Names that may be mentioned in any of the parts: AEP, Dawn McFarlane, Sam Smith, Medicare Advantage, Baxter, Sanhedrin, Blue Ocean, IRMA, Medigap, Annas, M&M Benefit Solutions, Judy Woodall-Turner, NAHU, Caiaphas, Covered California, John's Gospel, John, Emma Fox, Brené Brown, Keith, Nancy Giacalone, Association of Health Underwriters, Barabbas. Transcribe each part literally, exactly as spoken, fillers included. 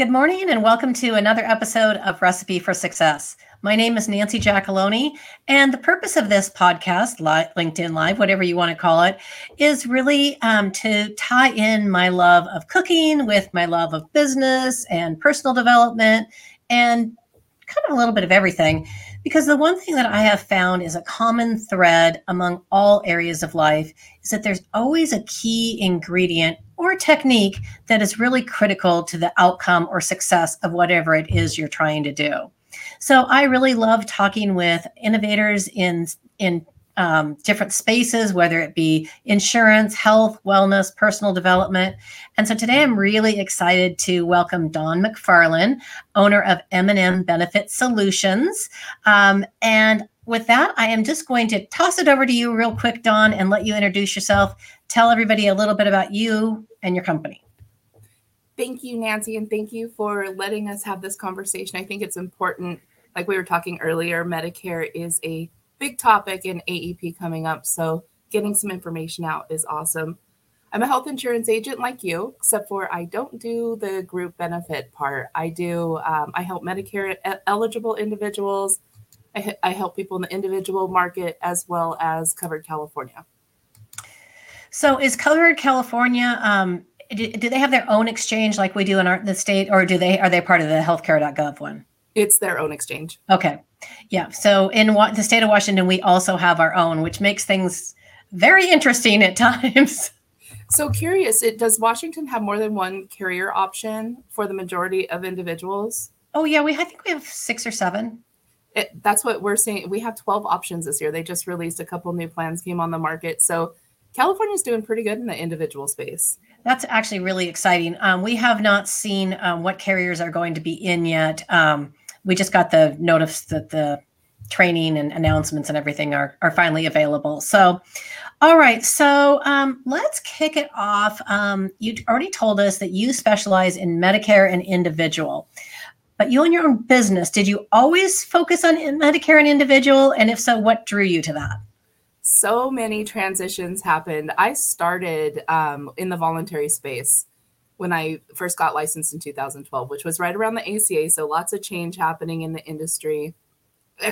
Good morning and welcome to another episode of Recipe for Success. My name is Nancy Giacalone, and the purpose of this podcast, Live, LinkedIn Live, whatever you want to call it, is really um, to tie in my love of cooking with my love of business and personal development and kind of a little bit of everything. Because the one thing that I have found is a common thread among all areas of life is that there's always a key ingredient or technique that is really critical to the outcome or success of whatever it is you're trying to do. So I really love talking with innovators in, in um, different spaces, whether it be insurance, health, wellness, personal development. And so today I'm really excited to welcome Dawn McFarlane, owner of M and M Benefit Solutions. Um, and with that, I am just going to toss it over to you real quick, Dawn, and let you introduce yourself. Tell everybody a little bit about you and your company. Thank you, Nancy, and thank you for letting us have this conversation. I think it's important. Like we were talking earlier, Medicare is a big topic in A E P coming up, so getting some information out is awesome. I'm a health insurance agent like you, except for I don't do the group benefit part. I do. Um, I help Medicare eligible individuals. I, I help people in the individual market as well as Covered California. So is Covered California... Um... Do, do they have their own exchange like we do in our, the state, or do they are they part of the healthcare dot gov one? It's their own exchange. Okay. Yeah. So in wa- the state of Washington, we also have our own, which makes things very interesting at times. So curious, it, does Washington have more than one carrier option for the majority of individuals? Oh, yeah. We I think we have six or seven. It, that's what we're seeing. We have twelve options this year. They just released a couple new plans came on the market. So California's doing pretty good in the individual space. That's actually really exciting. Um, we have not seen um, what carriers are going to be in yet. Um, we just got the notice that the training and announcements and everything are, are finally available. So, all right. So um, let's kick it off. Um, you already told us that you specialize in Medicare and individual, but you own your own business. Did you always focus on Medicare and individual? And if so, what drew you to that? So many transitions happened. I started um, in the voluntary space when I first got licensed in two thousand twelve, which was right around the A C A. So lots of change happening in the industry.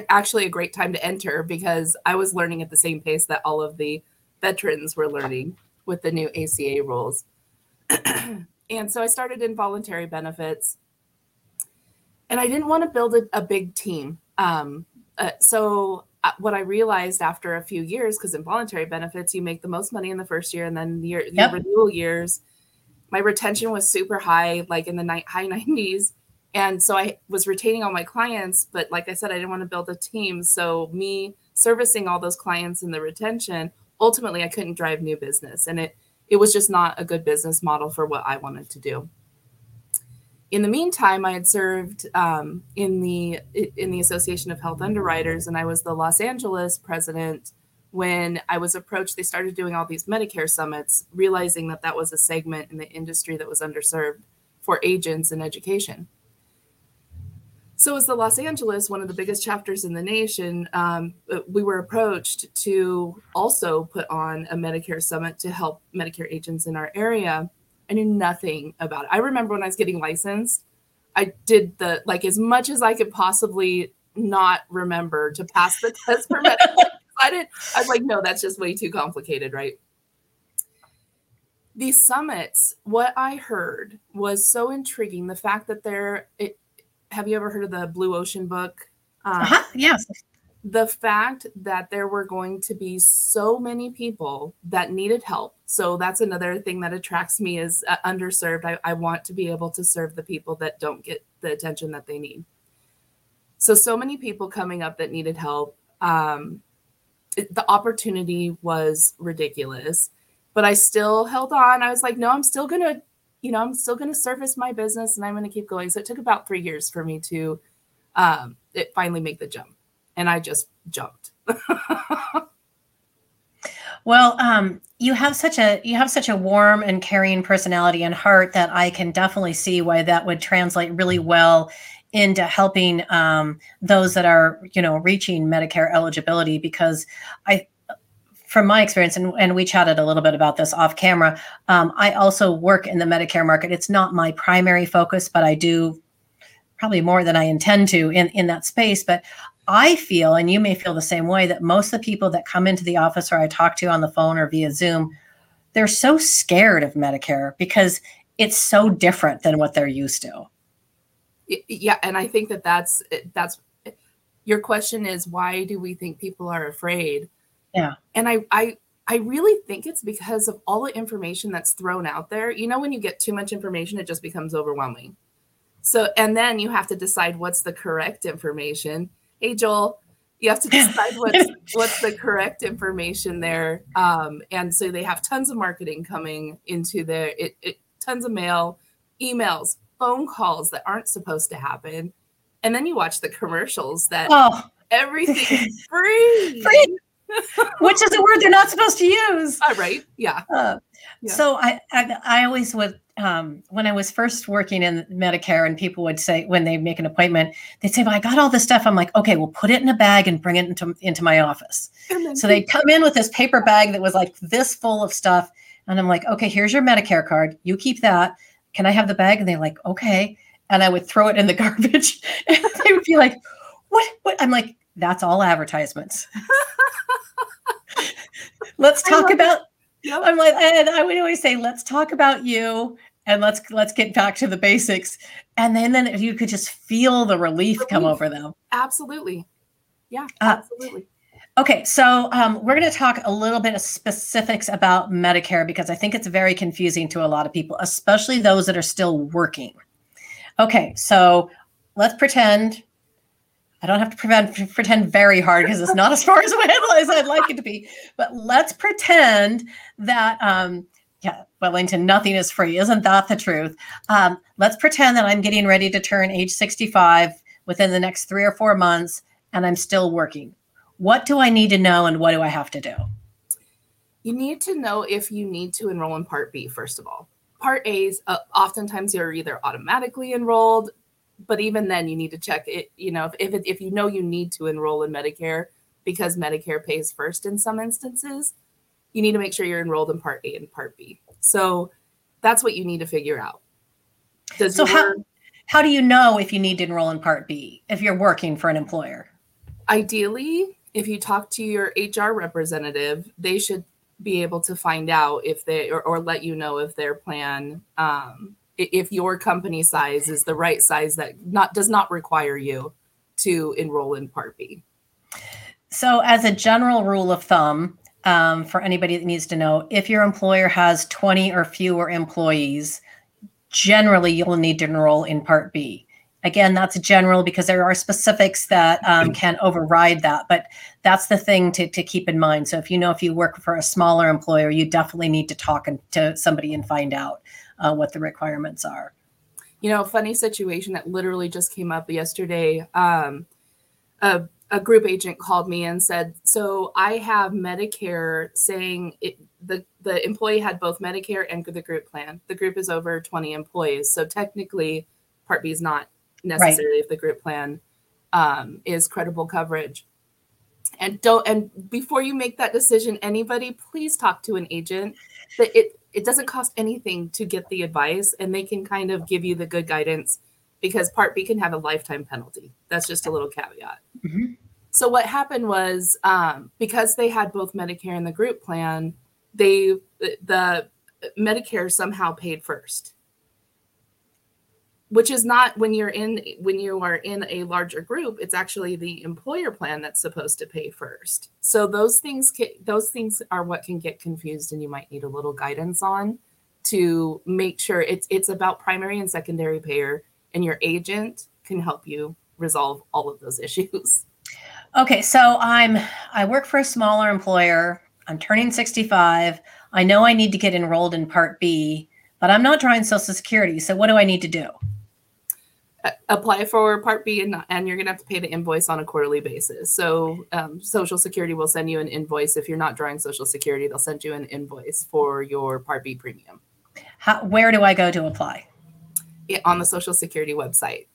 Actually, a great time to enter because I was learning at the same pace that all of the veterans were learning with the new A C A rules. And so I started in voluntary benefits. And I didn't want to build a, a big team. Um, uh, so What I realized after a few years, because in voluntary benefits, you make the most money in the first year and then the, year, the yep. renewal years, my retention was super high, like in the ni- high nineties. And so I was retaining all my clients. But like I said, I didn't want to build a team. So me servicing all those clients and the retention, ultimately, I couldn't drive new business. And it, it was just not a good business model for what I wanted to do. In the meantime, I had served um, in the in the Association of Health Underwriters, and I was the Los Angeles president. When I was approached, they started doing all these Medicare summits, realizing that that was a segment in the industry that was underserved for agents and education. So as the Los Angeles, one of the biggest chapters in the nation, um, we were approached to also put on a Medicare summit to help Medicare agents in our area. I knew nothing about it. I remember when I was getting licensed, I did the, like, as much as I could possibly not remember to pass the test for Medicare. I didn't, I was like, no, that's just way too complicated, right? These summits, what I heard was so intriguing. The fact that they're, it, have you ever heard of the Blue Ocean book? Um, uh-huh. Yes. The fact that there were going to be so many people that needed help. So that's another thing that attracts me is uh, underserved. I, I want to be able to serve the people that don't get the attention that they need. So, so many people coming up that needed help. Um, it, the opportunity was ridiculous, but I still held on. I was like, no, I'm still going to, you know, I'm still going to service my business and I'm going to keep going. So it took about three years for me to um, it finally make the jump. And I just jumped. Well, um, you have such a you have such a warm and caring personality and heart that I can definitely see why that would translate really well into helping um, those that are, you know, reaching Medicare eligibility. Because I, from my experience, and, and we chatted a little bit about this off camera, um, I also work in the Medicare market. It's not my primary focus, but I do probably more than I intend to in, in that space. But I feel, and you may feel the same way, that most of the people that come into the office or I talk to on the phone or via Zoom, they're so scared of Medicare because it's so different than what they're used to. Yeah. And I think that that's, that's your question is, why do we think people are afraid? Yeah. And I, I, I really think it's because of all the information that's thrown out there. You know, when you get too much information, it just becomes overwhelming. So, and then you have to decide what's the correct information. Hey, Joel, you have to decide what's, what's the correct information there. Um, and so they have tons of marketing coming into their, it, it, tons of mail, emails, phone calls that aren't supposed to happen. And then you watch the commercials that oh. everything is free. free. Which is a word they're not supposed to use. All right. Yeah. Uh, yeah. So I, I, I always would, um, when I was first working in Medicare and people would say, when they make an appointment, they'd say, well, I got all this stuff. I'm like, okay, well, put it in a bag and bring it into, into my office. So they'd come in with this paper bag that was like this full of stuff. And I'm like, okay, here's your Medicare card. You keep that. Can I have the bag? And they're like, okay. And I would throw it in the garbage. And they would be like, what, what? I'm like, that's all advertisements. Let's talk about, yep. I'm like, and I would always say, let's talk about you and let's, let's get back to the basics. And then, then if you could just feel the relief, relief. come over them. Absolutely. Yeah, uh, absolutely. Okay. So um, we're going to talk a little bit of specifics about Medicare because I think it's very confusing to a lot of people, especially those that are still working. Okay. So let's pretend I don't have to prevent, pretend very hard because it's not as far as I'd like it to be. But let's pretend that, um, yeah, Wellington, nothing is free. Isn't that the truth? Um, let's pretend that I'm getting ready to turn age sixty-five within the next three or four months and I'm still working. What do I need to know and what do I have to do? You need to know if you need to enroll in Part B, first of all. Part A's, uh, oftentimes you're either automatically enrolled, but even then you need to check it, you know, if if, if you know you need to enroll in Medicare because Medicare pays first in some instances, you need to make sure you're enrolled in Part A and Part B. So that's what you need to figure out. Does so how, how do you know if you need to enroll in Part B if you're working for an employer? Ideally, if you talk to your H R representative, they should be able to find out if they, or, or let you know if their plan, um, if your company size is the right size that not does not require you to enroll in Part B. So as a general rule of thumb, um, for anybody that needs to know, if your employer has twenty or fewer employees, generally you'll need to enroll in Part B. Again, that's general because there are specifics that um, can override that, but that's the thing to, to keep in mind. So if you know if you work for a smaller employer, you definitely need to talk and, to somebody and find out Uh, what the requirements are. You know, funny situation that literally just came up yesterday. Um, a, a group agent called me and said, so I have Medicare saying it, the, the employee had both Medicare and the group plan. The group is over twenty employees. So technically Part B is not necessary right. if the group plan um, is credible coverage. And don't, and before you make that decision, anybody, please talk to an agent that it, It doesn't cost anything to get the advice, and they can kind of give you the good guidance because Part B can have a lifetime penalty. That's just a little caveat. Mm-hmm. So what happened was um, because they had both Medicare and the group plan, they the Medicare somehow paid first, which is not when you're in when you are in a larger group. It's actually the employer plan that's supposed to pay first. So those things can, those things are what can get confused, and you might need a little guidance on to make sure it's it's about primary and secondary payer, and your agent can help you resolve all of those issues. Okay, so I'm I work for a smaller employer. I'm turning sixty-five. I know I need to get enrolled in Part B, but I'm not drawing Social Security. So what do I need to do? Apply for Part B, and, and you're going to have to pay the invoice on a quarterly basis. So um, Social Security will send you an invoice. If you're not drawing Social Security, they'll send you an invoice for your Part B premium. How, where do I go to apply? Yeah, on the Social Security website.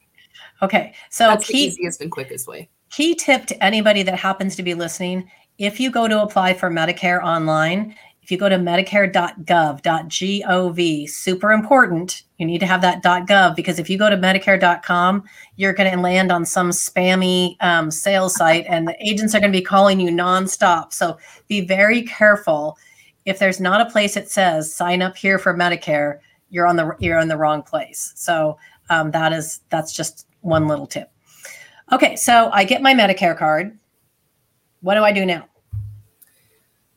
Okay. So that's key, the easiest and quickest way. Key tip to anybody that happens to be listening if you go to apply for Medicare online, if you go to medicare dot gov, super important, you need to have that .gov, because if you go to medicare dot com, you're going to land on some spammy um, sales site, and the agents are going to be calling you nonstop. So be very careful. If there's not a place that says sign up here for Medicare, you're on the you're in the wrong place. So um, that is that's just one little tip. Okay, so I get my Medicare card. What do I do now?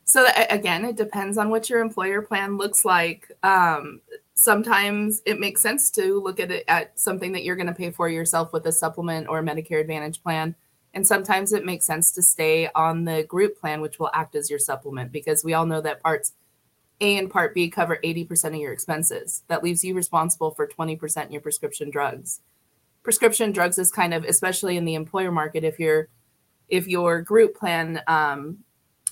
So again, it depends on what your employer plan looks like. Um, sometimes it makes sense to look at it at something that you're going to pay for yourself with a supplement or a Medicare Advantage plan. And sometimes it makes sense to stay on the group plan, which will act as your supplement, because we all know that parts A and part B cover eighty percent of your expenses. That leaves you responsible for twenty percent in your prescription drugs. Prescription drugs is kind of, especially in the employer market, if you're, if your group plan, um,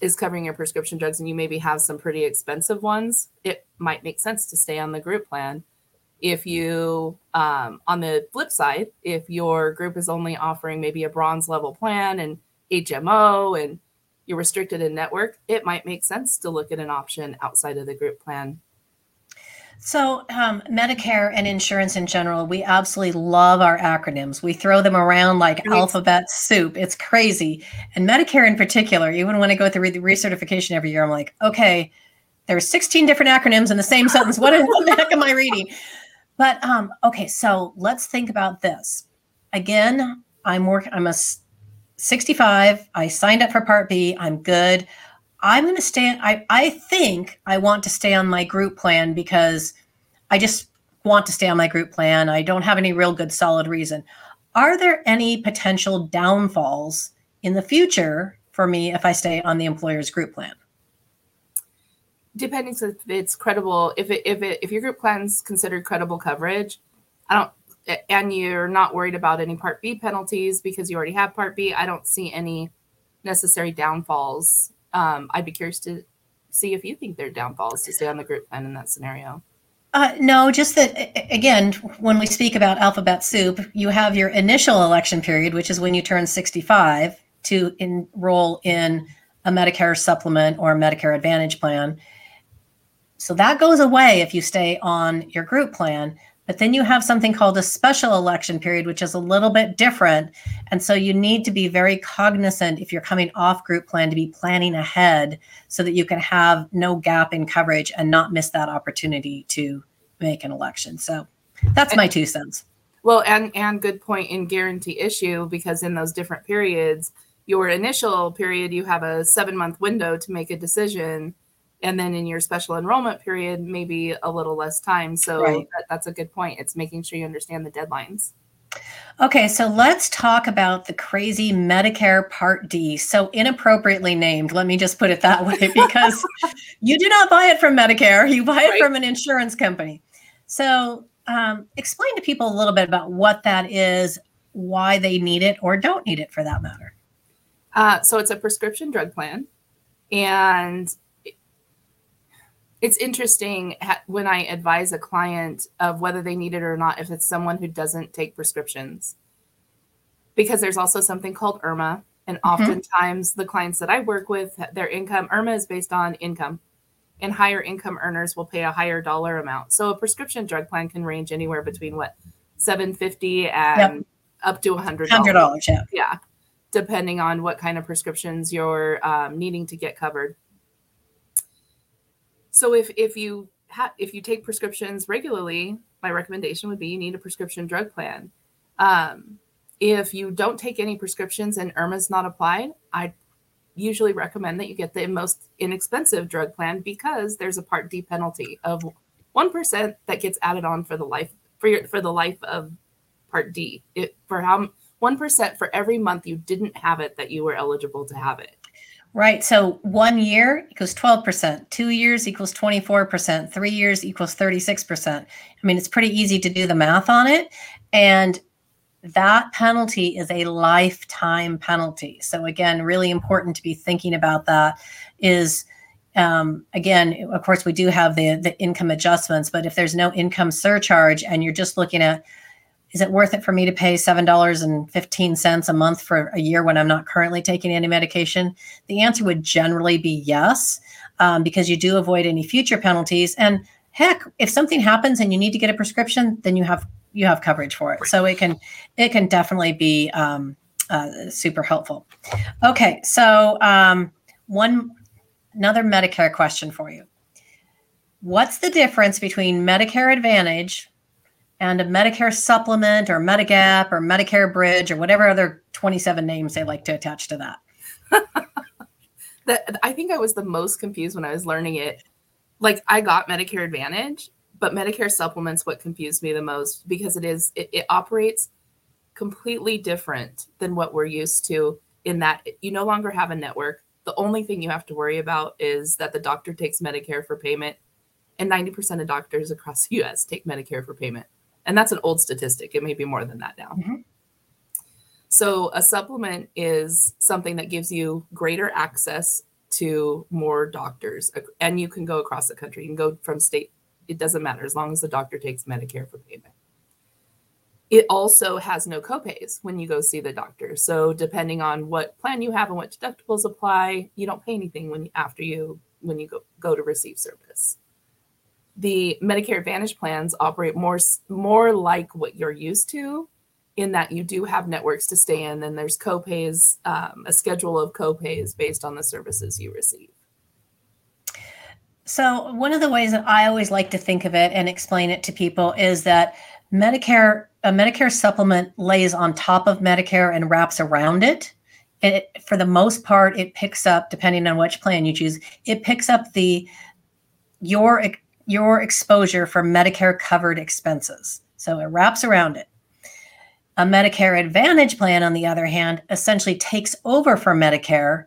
is covering your prescription drugs and you maybe have some pretty expensive ones, it might make sense to stay on the group plan. If you, um, on the flip side, if your group is only offering maybe a bronze level plan and H M O and you're restricted in network, it might make sense to look at an option outside of the group plan. So um, Medicare and insurance in general, we absolutely love our acronyms. We throw them around like right. alphabet soup. It's crazy. And Medicare in particular, even when I go through the recertification every year, I'm like, okay, there's sixteen different acronyms in the same sentence. What the heck am I reading? But um, okay, so let's think about this. Again, I'm work. I'm a sixty-five. I signed up for Part B. I'm good. I'm going to stay. I, I think I want to stay on my group plan because I just want to stay on my group plan. I don't have any real good solid reason. Are there any potential downfalls in the future for me if I stay on the employer's group plan? Depending if it's credible, if it, if it, if your group plan's considered credible coverage, I don't, and you're not worried about any Part B penalties because you already have Part B, I don't see any necessary downfalls. Um, I'd be curious to see if you think there are downfalls to stay on the group plan in that scenario. Uh, no, just that, again, when we speak about alphabet soup, you have your initial election period, which is when you turn sixty-five, to enroll in a Medicare supplement or a Medicare Advantage plan. So that goes away if you stay on your group plan. But then you have something called a special election period, which is a little bit different. And so you need to be very cognizant if you're coming off group plan to be planning ahead so that you can have no gap in coverage and not miss that opportunity to make an election. So that's my two cents. Well, and, and good point in guarantee issue, because in those different periods, your initial period, you have a seven month window to make a decision. And then in your special enrollment period, maybe a little less time. So right. that, that's a good point. It's making sure you understand the deadlines. Okay, so let's talk about the crazy Medicare Part D. So inappropriately named, let me just put it that way, because you do not buy it from Medicare. You buy it right. from an insurance company. So um, explain to people a little bit about what that is, why they need it or don't need it for that matter. Uh, so it's a prescription drug plan. And it's interesting when I advise a client of whether they need it or not, if it's someone who doesn't take prescriptions, because there's also something called I R M A. And mm-hmm. oftentimes the clients that I work with, their income, I R M A is based on income, and higher income earners will pay a higher dollar amount. So a prescription drug plan can range anywhere between what, seven fifty and yep. up to one hundred dollars. one hundred dollars, yeah. Yeah, depending on what kind of prescriptions you're um, needing to get covered. So if if you ha- if you take prescriptions regularly, my recommendation would be you need a prescription drug plan. Um, if you don't take any prescriptions and I R M A's not applied, I usually recommend that you get the most inexpensive drug plan, because there's a Part D penalty of one percent that gets added on for the life for your, for the life of Part D. It, for how one percent for every month you didn't have it that you were eligible to have it. Right. So one year equals twelve percent, two years equals twenty-four percent, three years equals thirty-six percent. I mean, it's pretty easy to do the math on it. And that penalty is a lifetime penalty. So again, really important to be thinking about that is, um, again, of course, we do have the, the income adjustments, but if there's no income surcharge and you're just looking at is it worth it for me to pay seven dollars and fifteen cents a month for a year when I'm not currently taking any medication? The answer would generally be yes, um, because you do avoid any future penalties. And heck, if something happens and you need to get a prescription, then you have you have coverage for it. So it can it can definitely be um, uh, super helpful. Okay, so um, one another Medicare question for you. What's the difference between Medicare Advantage and a Medicare Supplement or Medigap or Medicare Bridge or whatever other twenty-seven names they like to attach to that? the, I think I was the most confused when I was learning it. Like, I got Medicare Advantage, but Medicare Supplement's what confused me the most, because it is it, it operates completely different than what we're used to, in that you no longer have a network. The only thing you have to worry about is that the doctor takes Medicare for payment. And ninety percent of doctors across the U S take Medicare for payment. And that's an old statistic. It may be more than that now. Mm-hmm. So a supplement is something that gives you greater access to more doctors. And you can go across the country. You can go from state. It doesn't matter, as long as the doctor takes Medicare for payment. It also has no copays when you go see the doctor. So depending on what plan you have and what deductibles apply, you don't pay anything when after you when you go, go to receive service. The Medicare Advantage plans operate more, more like what you're used to, in that you do have networks to stay in, and there's copays, um, a schedule of copays based on the services you receive. So one of the ways that I always like to think of it and explain it to people is that Medicare, a Medicare supplement lays on top of Medicare and wraps around it. And it, for the most part, it picks up, depending on which plan you choose, it picks up the your your exposure for Medicare covered expenses. So it wraps around it. A Medicare Advantage plan, on the other hand, essentially takes over for Medicare,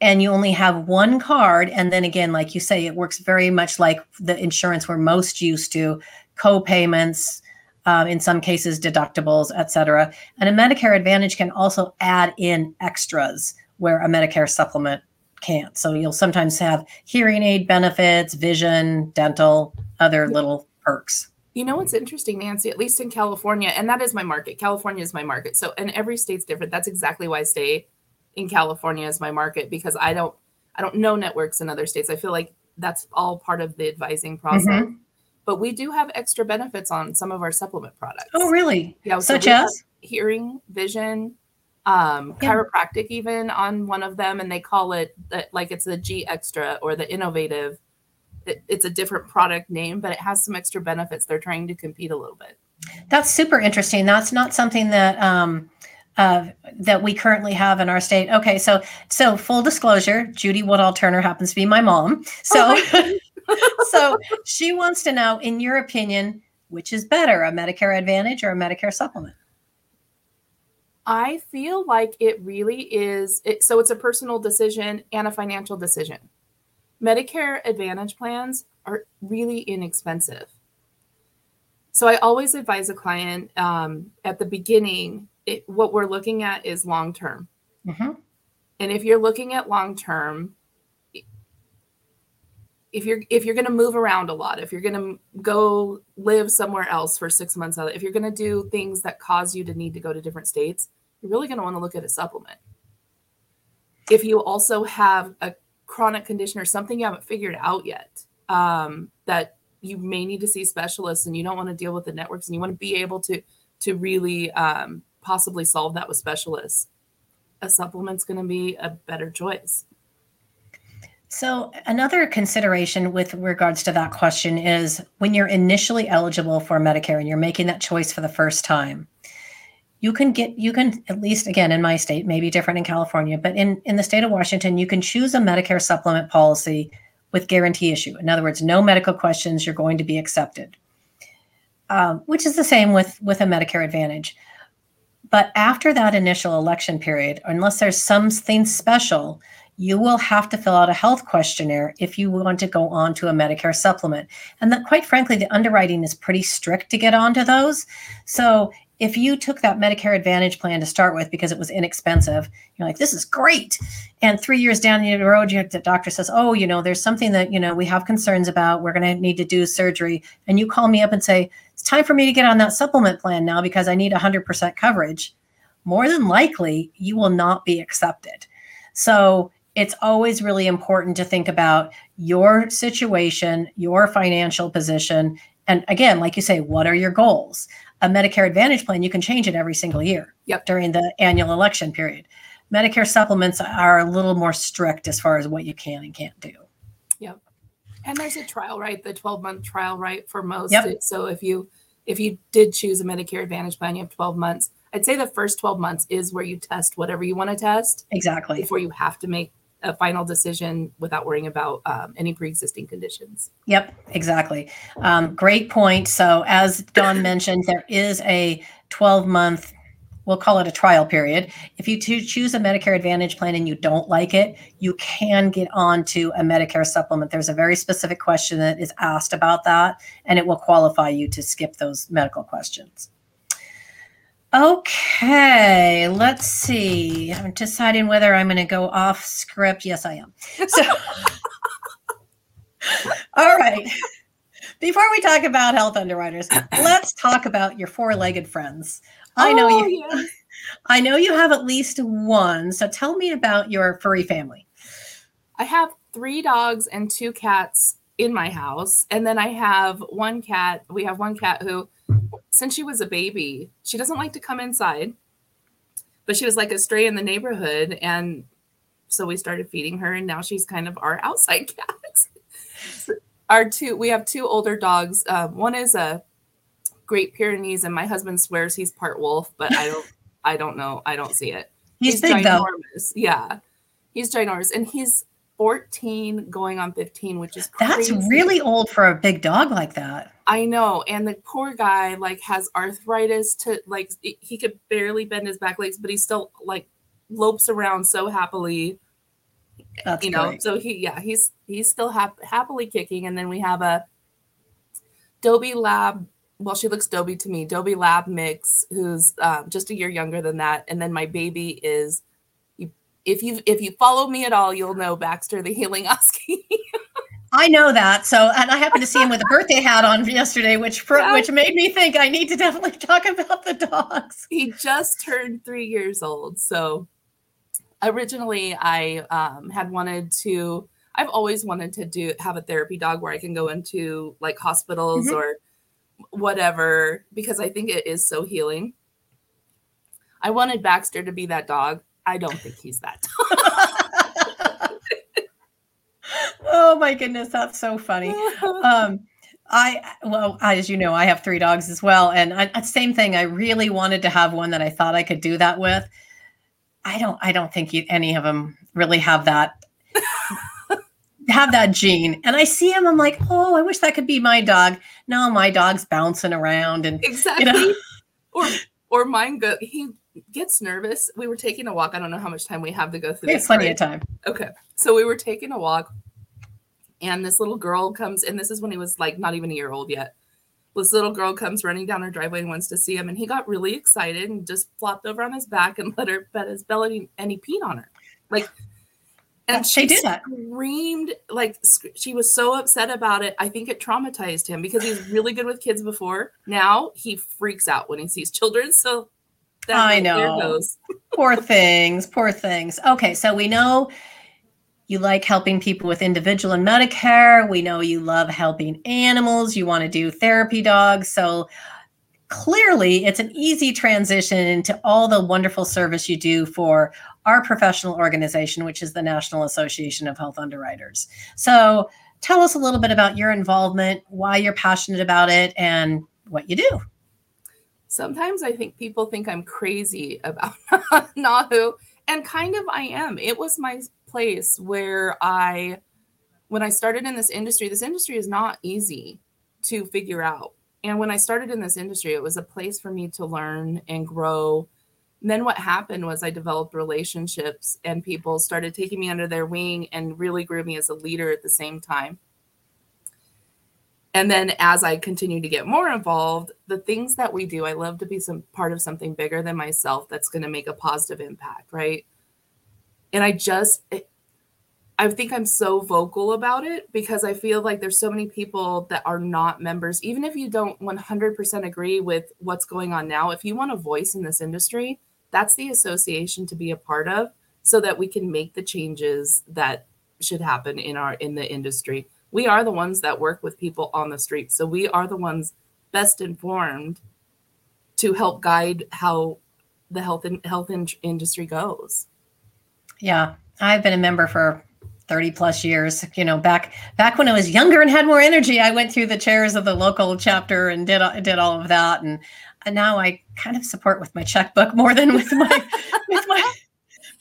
and you only have one card. And then again, like you say, it works very much like the insurance we're most used to, co-payments, um, in some cases, deductibles, et cetera. And a Medicare Advantage can also add in extras where a Medicare supplement can't. So you'll sometimes have hearing aid benefits, vision, dental, other little perks. You know what's interesting, Nancy, at least in California, and that is my market. California is my market. So, and every state's different. That's exactly why I stay in California as my market, because I don't, I don't know networks in other states. I feel like that's all part of the advising process. Mm-hmm. But we do have extra benefits on some of our supplement products. Oh, really? Yeah. Such so as? Hearing, vision, Um, yeah. chiropractic even on one of them, and they call it the, like it's the G Extra or the Innovative. It, it's a different product name, but it has some extra benefits. They're trying to compete a little bit. That's super interesting. That's not something that um, uh, that we currently have in our state. Okay, so so full disclosure, Judy Woodall-Turner happens to be my mom. So oh so she wants to know, in your opinion, which is better, a Medicare Advantage or a Medicare Supplement? I feel like it really is. It, so it's a personal decision and a financial decision. Medicare Advantage plans are really inexpensive. So I always advise a client um, at the beginning, it, what we're looking at is long-term. Mm-hmm. And if you're looking at long-term, if you're, if you're going to move around a lot, if you're going to go live somewhere else for six months, if you're going to do things that cause you to need to go to different states, you're really going to want to look at a supplement. If you also have a chronic condition or something you haven't figured out yet, um, that you may need to see specialists, and you don't want to deal with the networks, and you want to be able to, to really um, possibly solve that with specialists, a supplement's going to be a better choice. So another consideration with regards to that question is, when you're initially eligible for Medicare and you're making that choice for the first time, you can get, you can, at least again in my state, maybe different in California, but in, in the state of Washington, you can choose a Medicare supplement policy with guarantee issue. In other words, no medical questions, you're going to be accepted, um, which is the same with, with a Medicare Advantage. But after that initial election period, unless there's something special, you will have to fill out a health questionnaire if you want to go on to a Medicare supplement. And that, quite frankly, the underwriting is pretty strict to get onto those. So if you took that Medicare Advantage plan to start with because it was inexpensive, you're like, this is great. And three years down the road, you, the doctor says, oh, you know, there's something that, you know, we have concerns about. We're going to need to do surgery. And you call me up and say, it's time for me to get on that supplement plan now because I need one hundred percent coverage. More than likely, you will not be accepted. So it's always really important to think about your situation, your financial position. And again, like you say, what are your goals? A Medicare Advantage plan, you can change it every single year. Yep. During the annual election period. Medicare supplements are a little more strict as far as what you can and can't do. Yep. And there's a trial, right? The twelve-month trial, right, for most. Yep. So if you if you did choose a Medicare Advantage plan, you have twelve months. I'd say the first twelve months is where you test whatever you want to test. Exactly. Before you have to make a final decision without worrying about um, any pre-existing conditions. Yep, exactly. Um, great point. So as Dawn mentioned, there is a twelve month, we'll call it a trial period. If you choose a Medicare Advantage plan and you don't like it, you can get onto a Medicare supplement. There's a very specific question that is asked about that, and it will qualify you to skip those medical questions. Okay, let's see. I'm deciding whether I'm going to go off script. Yes, I am. So, all right. Before we talk about health underwriters, let's talk about your four-legged friends. I know oh, you. Yeah. I know you have at least one. So tell me about your furry family. I have three dogs and two cats in my house, and then I have one cat. We have one cat who, since she was a baby, she doesn't like to come inside, but she was like a stray in the neighborhood. And so we started feeding her, and now she's kind of our outside cat. Our two, we have two older dogs. Uh, one is a Great Pyrenees, and my husband swears he's part wolf, but I don't, I don't know. I don't see it. He's, he's big, ginormous. Though. Yeah. He's ginormous. And he's fourteen going on fifteen, which is crazy. That's really old for a big dog like that. I know. And the poor guy like has arthritis to like, he could barely bend his back legs, but he still like lopes around so happily. That's you know, great. So he, yeah, he's, he's still hap- happily kicking. And then we have a Dobie Lab. Well, she looks Dobie to me, Dobie Lab mix, who's uh, just a year younger than that. And then my baby is, If you if you follow me at all, you'll know Baxter the Healing Husky. I know that. So, and I happened to see him with a birthday hat on yesterday, which pro, yeah. which made me think I need to definitely talk about the dogs. He just turned three years old. So, originally I um, had wanted to. I've always wanted to do have a therapy dog where I can go into like hospitals, mm-hmm. or whatever, because I think it is so healing. I wanted Baxter to be that dog. I don't think he's that tall. Oh my goodness. That's so funny. Um, I, well, I, as you know, I have three dogs as well. And I, same thing. I really wanted to have one that I thought I could do that with. I don't, I don't think he, any of them really have that, have that gene. And I see him, I'm like, oh, I wish that could be my dog. No, my dog's bouncing around. And exactly. You know. or, or mine go, he, gets nervous. We were taking a walk. I don't know how much time we have to go through. It's plenty of time. Okay. So we were taking a walk, and this little girl comes, and this is when he was like not even a year old yet. This little girl comes running down her driveway and wants to see him, and he got really excited and just flopped over on his back and let her pet his belly, and he peed on her. Like, and she did that. Screamed like she was so upset about it. I think it traumatized him because he's really good with kids before. Now he freaks out when he sees children. So. That I know. Poor things. Poor things. Okay. So we know you like helping people with individual and Medicare. We know you love helping animals. You want to do therapy dogs. So clearly it's an easy transition into all the wonderful service you do for our professional organization, which is the National Association of Health Underwriters. So tell us a little bit about your involvement, why you're passionate about it, and what you do. Sometimes I think people think I'm crazy about NAHU, and kind of I am. It was my place where I, when I started in this industry, this industry is not easy to figure out. And when I started in this industry, it was a place for me to learn and grow. And then what happened was I developed relationships, and people started taking me under their wing and really grew me as a leader at the same time. And then as I continue to get more involved, the things that we do, I love to be some part of something bigger than myself that's going to make a positive impact, right? And I just, it, I think I'm so vocal about it because I feel like there's so many people that are not members. Even if you don't one hundred percent agree with what's going on now, if you want a voice in this industry, that's the association to be a part of so that we can make the changes that should happen in our in the industry. We are the ones that work with people on the street. So we are the ones best informed to help guide how the health and health in- industry goes. Yeah, I've been a member for thirty plus years, you know, back, back when I was younger and had more energy, I went through the chairs of the local chapter and did, did all of that. And, and now I kind of support with my checkbook more than with my, with my,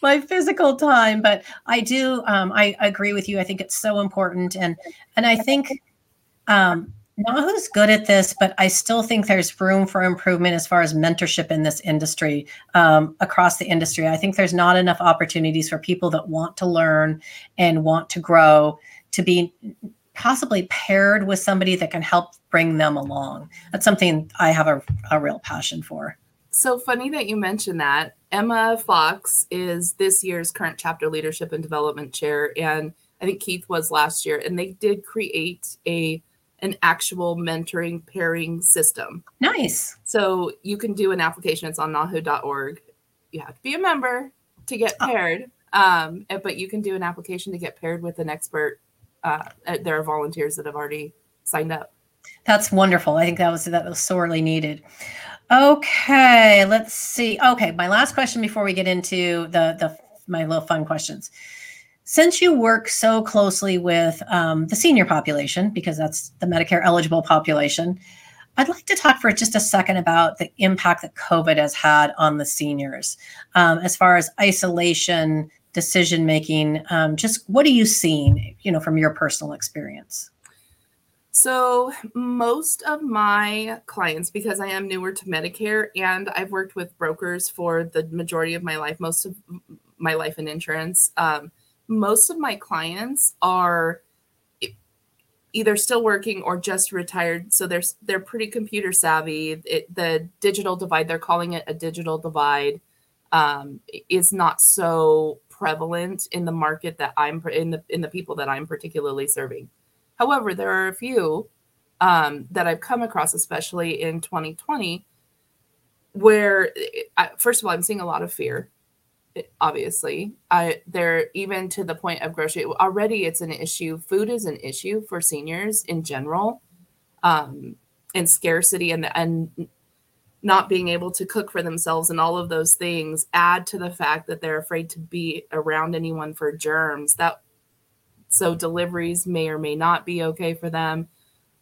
my physical time. But I do, um, I, I agree with you. I think it's so important. And, and I think, um, N A H U's good at this, but I still think there's room for improvement as far as mentorship in this industry, um, across the industry. I think there's not enough opportunities for people that want to learn and want to grow to be possibly paired with somebody that can help bring them along. That's something I have a, a real passion for. So funny that you mentioned that. Emma Fox is this year's current chapter leadership and development chair, and I think Keith was last year, and they did create a an actual mentoring pairing system. Nice. So you can do an application. It's on N A H U dot org. You have to be a member to get paired. Oh. Um, but you can do an application to get paired with an expert. Uh, there are volunteers that have already signed up. That's wonderful. I think that was, that was sorely needed. Okay. Let's see. Okay. My last question before we get into the, the, my little fun questions. Since you work so closely with um, the senior population, because that's the Medicare eligible population, I'd like to talk for just a second about the impact that COVID has had on the seniors, um, as far as isolation, decision making. Um, just what are you seeing, you know, from your personal experience? So most of my clients, because I am newer to Medicare and I've worked with brokers for the majority of my life, most of my life in insurance. Um, Most of my clients are either still working or just retired. So they're, they're pretty computer savvy. It, the digital divide, they're calling it a digital divide, um, is not so prevalent in the market that I'm in the, in the people that I'm particularly serving. However, there are a few um, that I've come across, especially in twenty twenty, where I, first of all, I'm seeing a lot of fear. Obviously, I, they're even to the point of grocery. Already it's an issue. Food is an issue for seniors in general, um, and scarcity and, and not being able to cook for themselves and all of those things add to the fact that they're afraid to be around anyone for germs. That so deliveries may or may not be okay for them.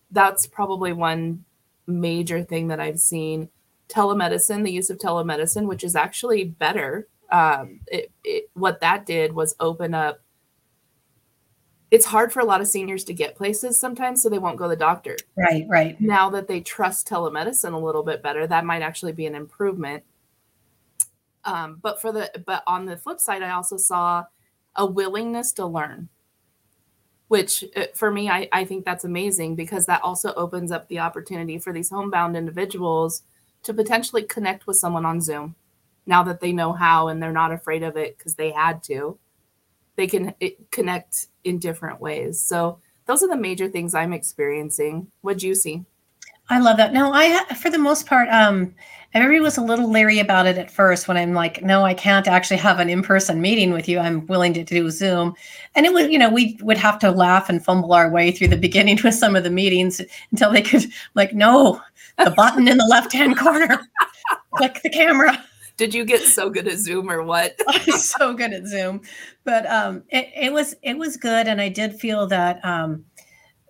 That's probably one major thing that I've seen. Telemedicine, the use of telemedicine, which is actually better. Um, it, it, what that did was open up. It's hard for a lot of seniors to get places sometimes, so they won't go to the doctor. Right, right. Now that they trust telemedicine a little bit better, that might actually be an improvement. Um, but for the but on the flip side, I also saw a willingness to learn, which for me, I, I think that's amazing because that also opens up the opportunity for these homebound individuals to potentially connect with someone on Zoom. Now that they know how and they're not afraid of it because they had to, they can it, connect in different ways. So those are the major things I'm experiencing. What'd you see? I love that. No, I, for the most part, um, everyone was a little leery about it at first when I'm like, no, I can't actually have an in-person meeting with you. I'm willing to do Zoom. And it would, you know, we would have to laugh and fumble our way through the beginning with some of the meetings until they could like, no, the button in the left-hand corner, click the camera. Did you get so good at Zoom or what? I'm so good at Zoom, but um, it, it was it was good, and I did feel that um,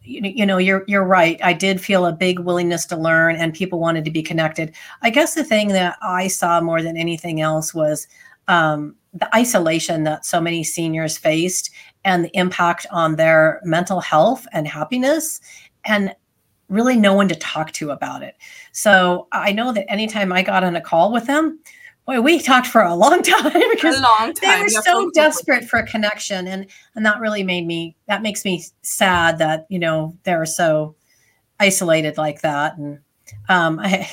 you, you know you're you're right. I did feel a big willingness to learn, and people wanted to be connected. I guess the thing that I saw more than anything else was um, the isolation that so many seniors faced, and the impact on their mental health and happiness, and really no one to talk to about it. So I know that anytime I got on a call with them. Boy, we talked for a long time because a long time. They were That's so desperate for a connection. And, and that really made me, that makes me sad that, you know, they're so isolated like that. And um, I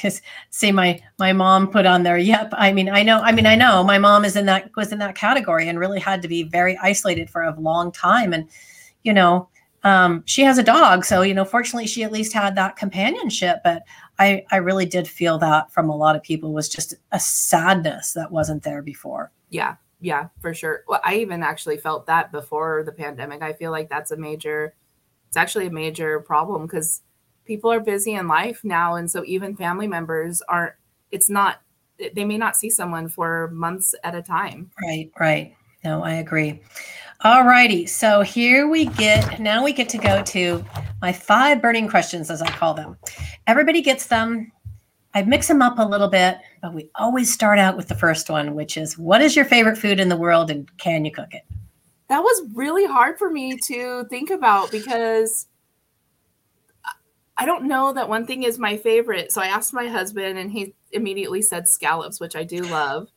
see my, my mom put on there. Yep. I mean, I know, I mean, I know my mom is in that, was in that category and really had to be very isolated for a long time. And, you know, um, she has a dog. So, you know, fortunately she at least had that companionship, but I, I really did feel that from a lot of people was just a sadness that wasn't there before. Yeah. Yeah, for sure. Well, I even actually felt that before the pandemic. I feel like that's a major, it's actually a major problem because people are busy in life now. And so even family members aren't, it's not, they may not see someone for months at a time. Right, right. No, I agree. All righty. So here we get, now we get to go to my five burning questions, as I call them. Everybody gets them. I mix them up a little bit, but we always start out with the first one, which is, what is your favorite food in the world and can you cook it? That was really hard for me to think about because I don't know that one thing is my favorite. So I asked my husband and he immediately said scallops, which I do love.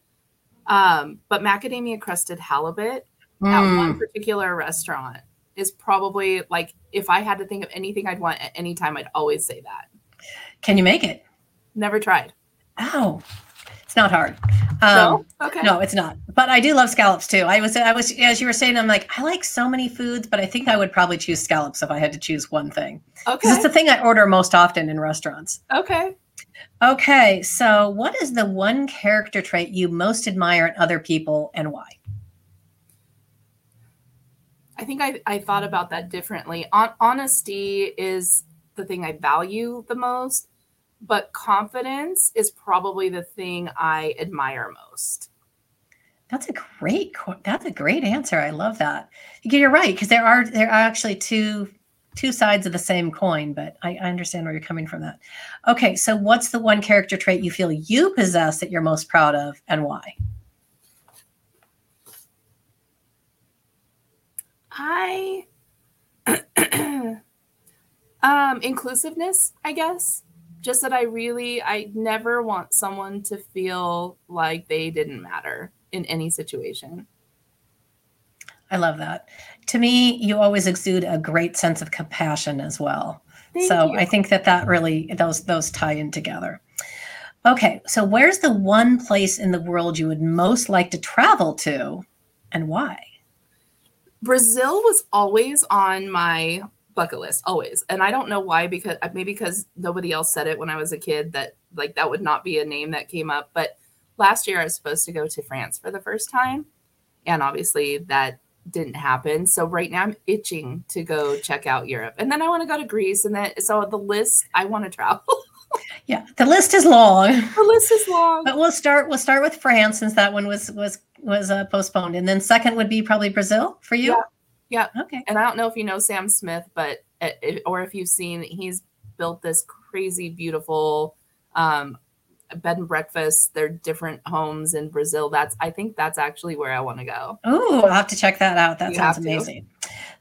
Um, but macadamia crusted halibut mm. at one particular restaurant is probably like, if I had to think of anything I'd want at any time, I'd always say that. Can you make it? Never tried. Oh, it's not hard. Um, no? Okay. No, it's not. But I do love scallops too. I was, I was, as you were saying, I'm like, I like so many foods, but I think I would probably choose scallops if I had to choose one thing. Okay. Because it's the thing I order most often in restaurants. Okay. Okay. So what is the one character trait you most admire in other people and why? I think I, I thought about that differently. On- honesty is the thing I value the most. But confidence is probably the thing I admire most. That's a great, that's a great answer. I love that. You're right. Cause there are, there are actually two, two sides of the same coin, but I, I understand where you're coming from that. Okay. So what's the one character trait you feel you possess that you're most proud of and why? I, um, inclusiveness, I guess. Just that I really, I never want someone to feel like they didn't matter in any situation. I love that. To me, you always exude a great sense of compassion as well. Thank so you. I think that that really, those, those tie in together. Okay. So where's the one place in the world you would most like to travel to and why? Brazil was always on my bucket list always. And I don't know why, because maybe because nobody else said it when I was a kid that like that would not be a name that came up. But last year I was supposed to go to France for the first time. And obviously that didn't happen. So right now I'm itching to go check out Europe. And then I want to go to Greece. And then so the list, I want to travel. Yeah, the list is long. The list is long. But we'll start we'll start with France since that one was was was uh, postponed. And then second would be probably Brazil for you. Yeah. Yeah. Okay. And I don't know if you know Sam Smith, but or if you've seen, he's built this crazy, beautiful um, bed and breakfast. They're different homes in Brazil. That's I think that's actually where I want to go. Oh, I'll have to check that out. That you sounds amazing.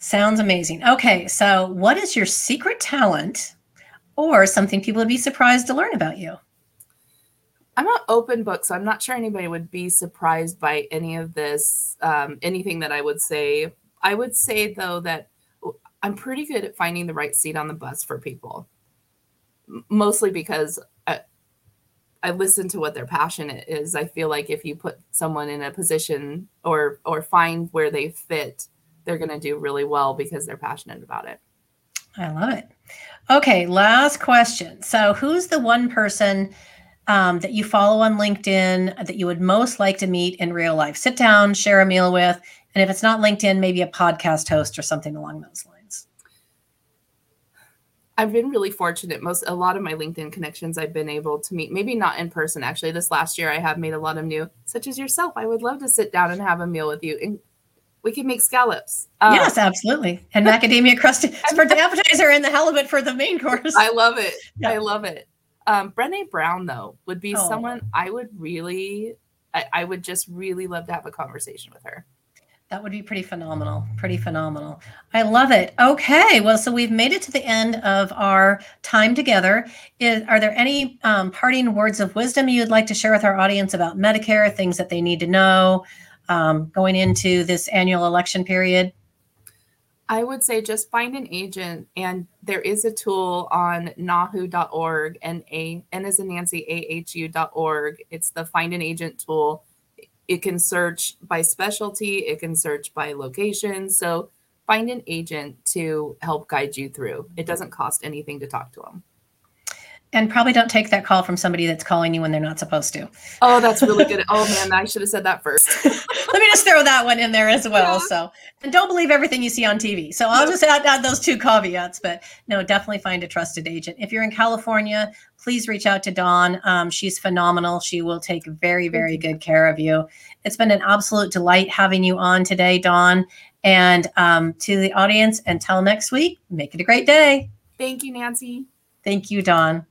Sounds amazing. Okay. So what is your secret talent or something people would be surprised to learn about you? I'm an open book, so I'm not sure anybody would be surprised by any of this, um, anything that I would say. I would say, though, that I'm pretty good at finding the right seat on the bus for people, mostly because I, I listen to what their passion is. I feel like if you put someone in a position or or find where they fit, they're going to do really well because they're passionate about it. I love it. Okay, last question. So who's the one person um, that you follow on LinkedIn that you would most like to meet in real life? Sit down, share a meal with. And if it's not LinkedIn, maybe a podcast host or something along those lines. I've been really fortunate. Most, a lot of my LinkedIn connections I've been able to meet, maybe not in person. Actually, this last year I have made a lot of new, such as yourself. I would love to sit down and have a meal with you and we can make scallops. Um, yes, absolutely. And macadamia crusted for the appetizer and the halibut for the main course. I love it. Yeah. I love it. Um, Brené Brown though, would be oh. someone I would really, I, I would just really love to have a conversation with her. That would be pretty phenomenal. Pretty phenomenal. I love it. Okay. Well, so we've made it to the end of our time together. Is, are there any um, parting words of wisdom you'd like to share with our audience about Medicare, things that they need to know um, going into this annual election period? I would say just find an agent, and there is a tool on N A H U dot org and a N as in Nancy, A H U dot org. It's the find an agent tool. It can search by specialty. It can search by location. So find an agent to help guide you through. It doesn't cost anything to talk to them. And probably don't take that call from somebody that's calling you when they're not supposed to. Oh, that's really good. Oh man, I should have said that first. Let me just throw that one in there as well. Yeah. So, and don't believe everything you see on T V. So I'll just add, add those two caveats, but no, definitely find a trusted agent. If you're in California, please reach out to Dawn. Um, she's phenomenal. She will take very, very good care of you. It's been an absolute delight having you on today, Dawn. And um, to the audience, until next week, make it a great day. Thank you, Nancy. Thank you, Dawn.